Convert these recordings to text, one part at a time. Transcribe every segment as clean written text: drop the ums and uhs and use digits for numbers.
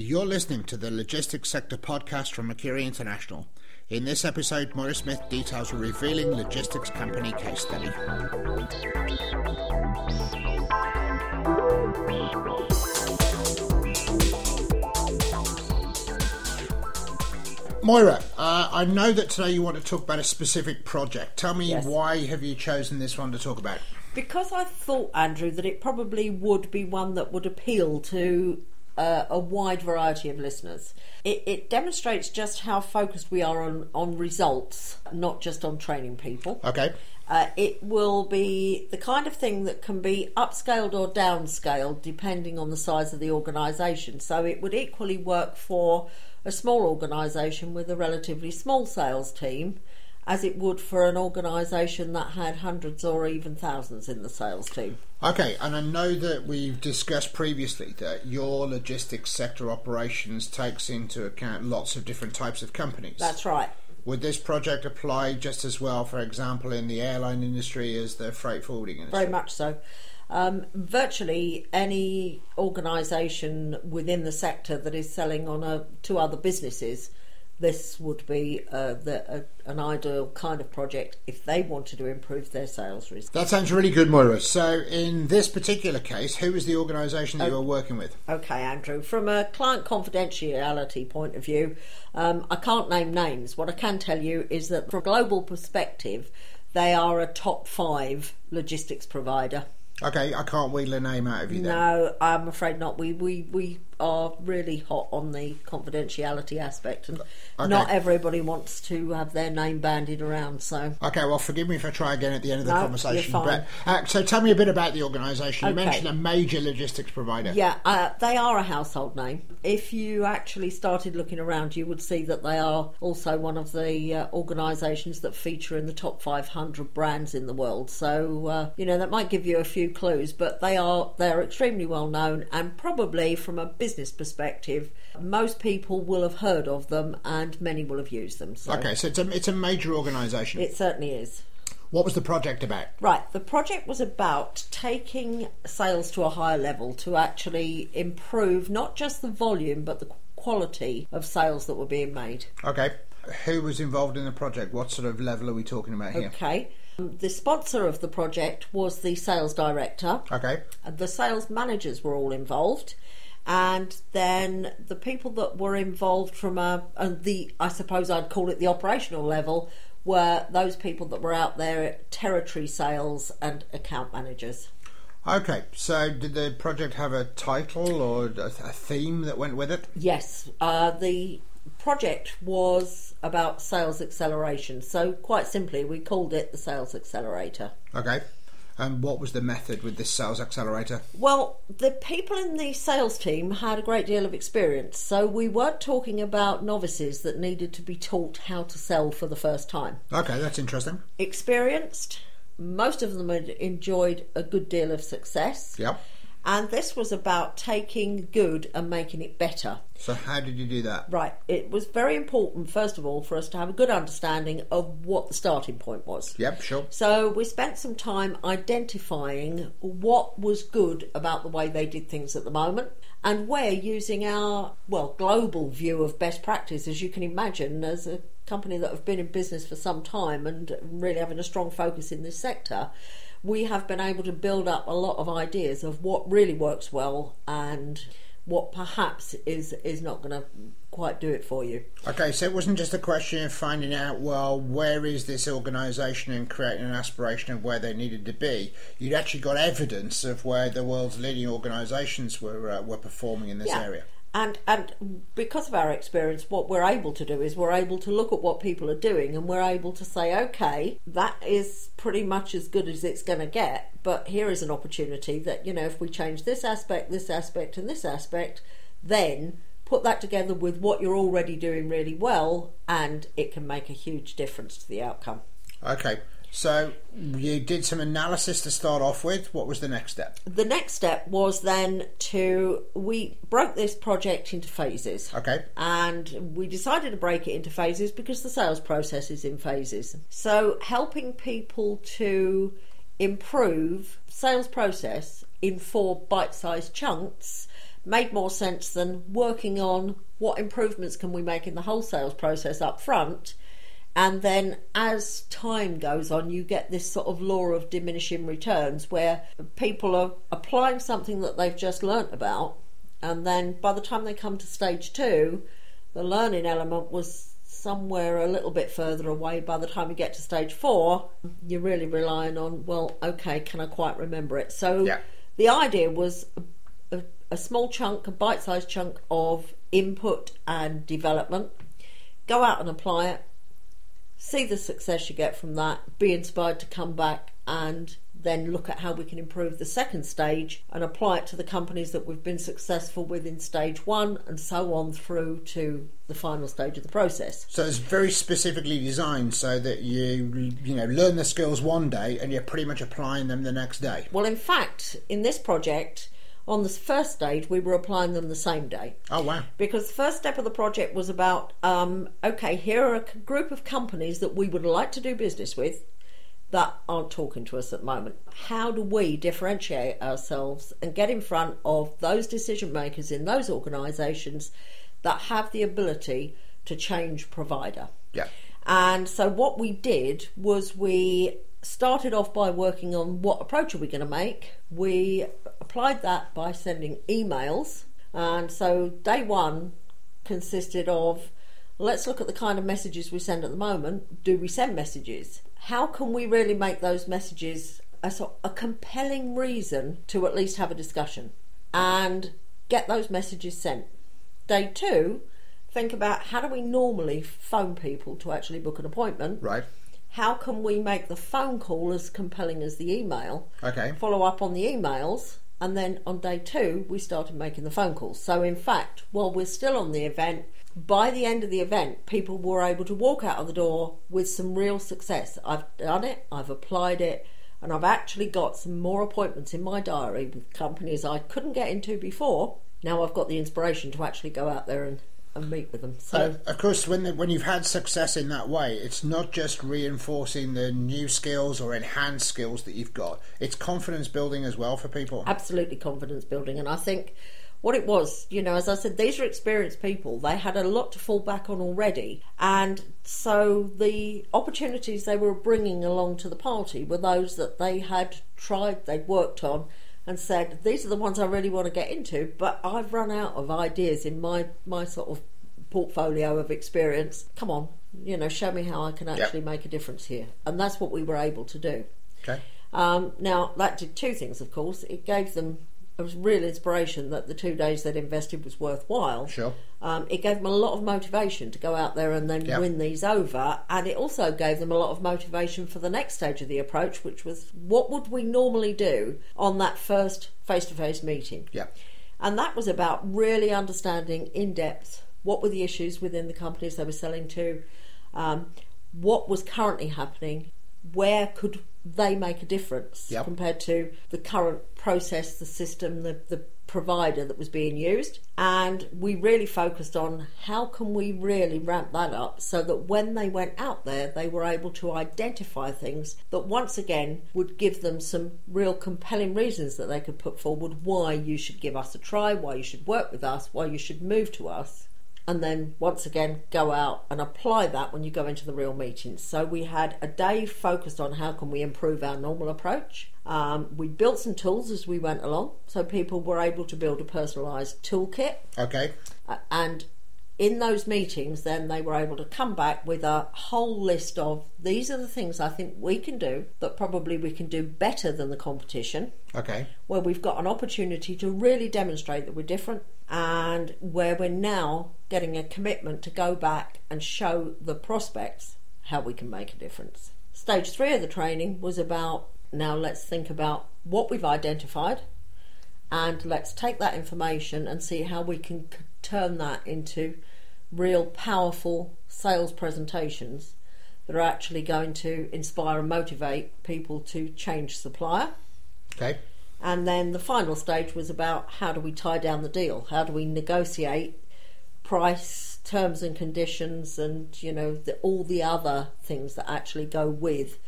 You're listening to the Logistics Sector Podcast from Mercuri International. In this episode, Moyra Smith details a revealing logistics company case study. Moyra, I know that today you want to talk about a specific project. Tell me, why have you chosen this one to talk about? Because I thought, Andrew, that it probably would be one that would appeal to a wide variety of listeners. It demonstrates just how focused we are on results, not just on training people. Okay. It will be the kind of thing that can be upscaled or downscaled depending on the size of the organisation. So it would equally work for a small organisation with a relatively small sales team as it would for an organisation that had hundreds or even thousands in the sales team. Okay, and I know that we've discussed previously that your logistics sector operations takes into account lots of different types of companies. That's right. Would this project apply just as well, for example, in the airline industry as the freight forwarding industry? Very much so. Virtually any organisation within the sector that is selling to other businesses, this would be an ideal kind of project if they wanted to improve their sales results. That sounds really good, Moyra. So in this particular case, who is the organisation that you're working with? Okay, Andrew. From a client confidentiality point of view, I can't name names. What I can tell you is that from a global perspective, they are a top 5 logistics provider. Okay, I can't wheedle a name out of you then. No, I'm afraid not. We are really hot on the confidentiality aspect, and not everybody wants to have their name bandied around. So okay, well, forgive me if I try again at the end of the conversation. You're fine. But, so tell me a bit about the organisation. You mentioned a major logistics provider. Yeah, they are a household name. If you actually started looking around, you would see that they are also one of the organisations that feature in the top 500 brands in the world. So that might give you a few clues, but they're extremely well known, and probably from a business perspective, most people will have heard of them and many will have used them. So. Okay, so it's a major organisation. It certainly is. What was the project about? Right, the project was about taking sales to a higher level to actually improve not just the volume but the quality of sales that were being made. Okay, who was involved in the project? What sort of level are we talking about here? Okay. The sponsor of the project was the sales director. Okay. The sales managers were all involved. And then the people that were involved from I suppose I'd call it the operational level, were those people that were out there, territory sales and account managers. Okay, so did the project have a title or a theme that went with it? Yes, the project was about sales acceleration. So quite simply, we called it the Sales Accelerator. Okay. And what was the method with this sales accelerator? Well, the people in the sales team had a great deal of experience, so we weren't talking about novices that needed to be taught how to sell for the first time. Okay, that's interesting. Experienced, most of them had enjoyed a good deal of success. Yep. And this was about taking good and making it better. So how did you do that? Right. It was very important, first of all, for us to have a good understanding of what the starting point was. Yep, sure. So we spent some time identifying what was good about the way they did things at the moment, and we're using our, global view of best practice, as you can imagine, as a company that have been in business for some time and really having a strong focus in this sector. We have been able to build up a lot of ideas of what really works well and what perhaps is not going to quite do it for you. Okay, so it wasn't just a question of finding out, where is this organisation and creating an aspiration of where they needed to be. You'd actually got evidence of where the world's leading organisations were performing in this area. And because of our experience, what we're able to do is we're able to look at what people are doing and we're able to say, okay, that is pretty much as good as it's going to get, but here is an opportunity that, if we change this aspect and this aspect, then put that together with what you're already doing really well and it can make a huge difference to the outcome. Okay. So you did some analysis to start off with. What was the next step? The next step was then we broke this project into phases. Okay. And we decided to break it into phases because the sales process is in phases. So helping people to improve sales process in 4 bite-sized chunks made more sense than working on what improvements can we make in the wholesale process up front. And then as time goes on, you get this sort of law of diminishing returns where people are applying something that they've just learnt about, and then by the time they come to stage two, the learning element was somewhere a little bit further away. By the time you get to stage four, you're really relying on, well, okay, can I quite remember it? So yeah. The idea was a small chunk, a bite-sized chunk of input and development. Go out and apply it. See the success you get from that, be inspired to come back and then look at how we can improve the second stage and apply it to the companies that we've been successful with in stage one, and so on through to the final stage of the process. So it's very specifically designed so that you learn the skills one day and you're pretty much applying them the next day. Well, in fact, in this project, on the first stage, we were applying them the same day. Oh, wow. Because the first step of the project was about, here are a group of companies that we would like to do business with that aren't talking to us at the moment. How do we differentiate ourselves and get in front of those decision makers in those organisations that have the ability to change provider? Yeah. And so what we did was we started off by working on what approach are we going to make. We applied that by sending emails, and so day one consisted of, let's look at the kind of messages we send at the moment. Do we send messages? How can we really make those messages a compelling reason to at least have a discussion and get those messages sent? Day two, think about how do we normally phone people to actually book an appointment? Right. How can we make the phone call as compelling as the email? Okay. Follow up on the emails, and then on day two, we started making the phone calls. So in fact, while we're still on the event, by the end of the event, people were able to walk out of the door with some real success. I've done it, I've applied it, and I've actually got some more appointments in my diary with companies I couldn't get into before. Now I've got the inspiration to actually go out there and meet with them. So of course, when you've had success in that way, it's not just reinforcing the new skills or enhanced skills that you've got, it's confidence building as well for people. Absolutely, confidence building. And I think what it was, as I said, these are experienced people. They had a lot to fall back on already, and so the opportunities they were bringing along to the party were those that they had tried, they'd worked on, and said, these are the ones I really want to get into, but I've run out of ideas in my sort of portfolio of experience. Come on, show me how I can actually make a difference here. And that's what we were able to do. Okay. Now, that did two things, of course. It gave them a real inspiration that the 2 days they'd invested was worthwhile. Sure. It gave them a lot of motivation to go out there and then win these over, and it also gave them a lot of motivation for the next stage of the approach, which was, what would we normally do on that first face-to-face meeting? Yeah. And that was about really understanding in depth what were the issues within the companies they were selling to, what was currently happening, where could they make a difference compared to the current process, the system, the provider that was being used. And we really focused on how can we really ramp that up so that when they went out there, they were able to identify things that once again would give them some real compelling reasons that they could put forward why you should give us a try, why you should work with us, why you should move to us. And then once again go out and apply that when you go into the real meetings. So we had a day focused on how can we improve our normal approach. We built some tools as we went along, so people were able to build a personalised toolkit. Okay. And in those meetings then they were able to come back with a whole list of, these are the things I think we can do that probably we can do better than the competition. Okay. Where we've got an opportunity to really demonstrate that we're different, and where we're now getting a commitment to go back and show the prospects how we can make a difference. Stage three of the training was about, now let's think about what we've identified and let's take that information and see how we can turn that into real powerful sales presentations that are actually going to inspire and motivate people to change supplier. Okay. And then the final stage was about, how do we tie down the deal? How do we negotiate price, terms and conditions, and all the other things that actually go with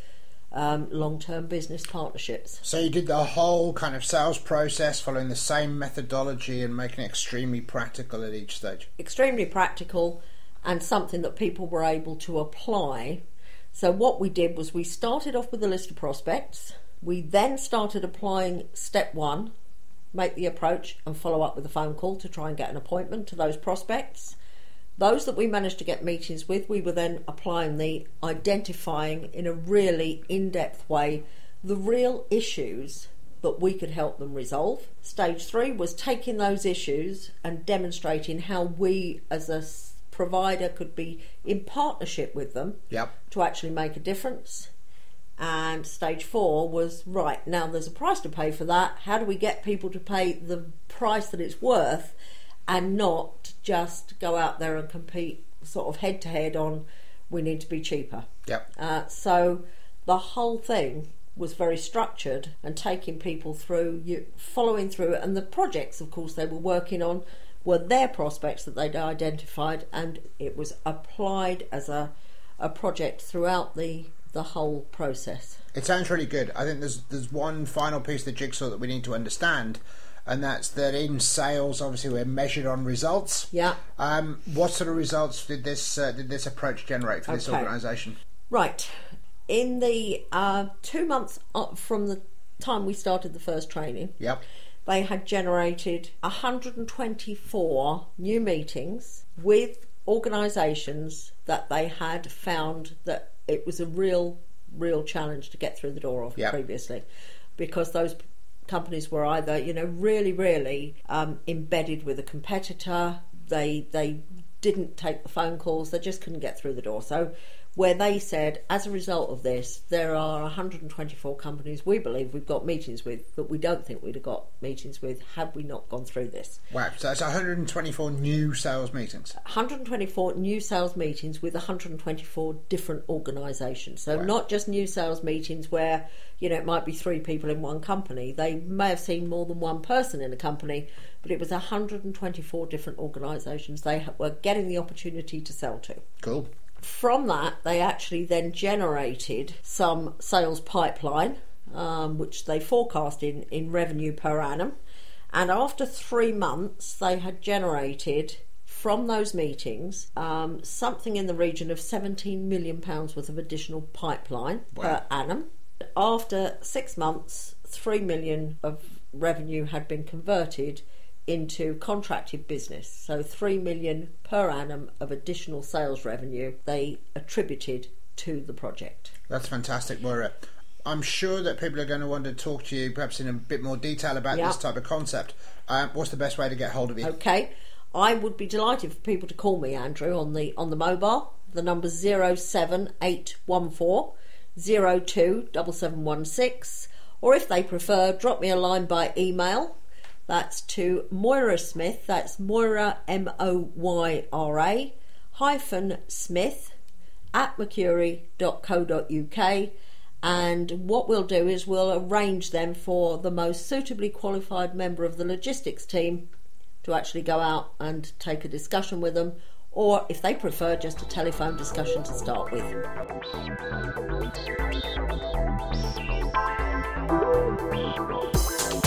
long-term business partnerships. So you did the whole kind of sales process following the same methodology and making it extremely practical at each stage. Extremely practical and something that people were able to apply. So what we did was we started off with a list of prospects. We then started applying step one, make the approach and follow up with a phone call to try and get an appointment to those prospects. Those that we managed to get meetings with, we were then applying the identifying in a really in-depth way the real issues that we could help them resolve. Stage three was taking those issues and demonstrating how we as a provider could be in partnership with them to actually make a difference. And stage four was, right, now there's a price to pay for that. How do we get people to pay the price that it's worth and not just go out there and compete sort of head-to-head on we need to be cheaper? So the whole thing was very structured and taking people through, following through, and the projects, of course, they were working on were their prospects that they'd identified, and it was applied as a project throughout the whole process. It sounds really good. I think there's one final piece of the jigsaw that we need to understand, and that's that in sales, obviously, we're measured on results. Yeah. What sort of results did this approach generate for this organisation? Right. In the 2 months from the time we started the first training, they had generated 124 new meetings with organisations that they had found that it was a real challenge to get through the door of previously, because those companies were either, really embedded with a competitor. They didn't take the phone calls. They just couldn't get through the door. So where they said, as a result of this, there are 124 companies we believe we've got meetings with that we don't think we'd have got meetings with had we not gone through this. Wow, so it's 124 new sales meetings. 124 new sales meetings with 124 different organisations. So not just new sales meetings where, it might be 3 people in one company. They may have seen more than one person in a company, but it was 124 different organisations they were getting the opportunity to sell to. Cool. From that, they actually then generated some sales pipeline, which they forecast in revenue per annum. And after 3 months, they had generated from those meetings something in the region of £17 million worth of additional pipeline per annum. After 6 months, £3 million of revenue had been converted into contracted business, so 3 million per annum of additional sales revenue they attributed to the project. That's fantastic, Moyra. I'm sure that people are going to want to talk to you perhaps in a bit more detail about this type of concept. What's the best way to get hold of you? Okay, I would be delighted for people to call me, Andrew, on the mobile. The number's 07814 027716, or if they prefer, drop me a line by email. That's to Moyra Smith, that's Moyra, Moyra, Smith, @mercuri.co.uk, and what we'll do is we'll arrange them for the most suitably qualified member of the logistics team to actually go out and take a discussion with them, or if they prefer, just a telephone discussion to start with.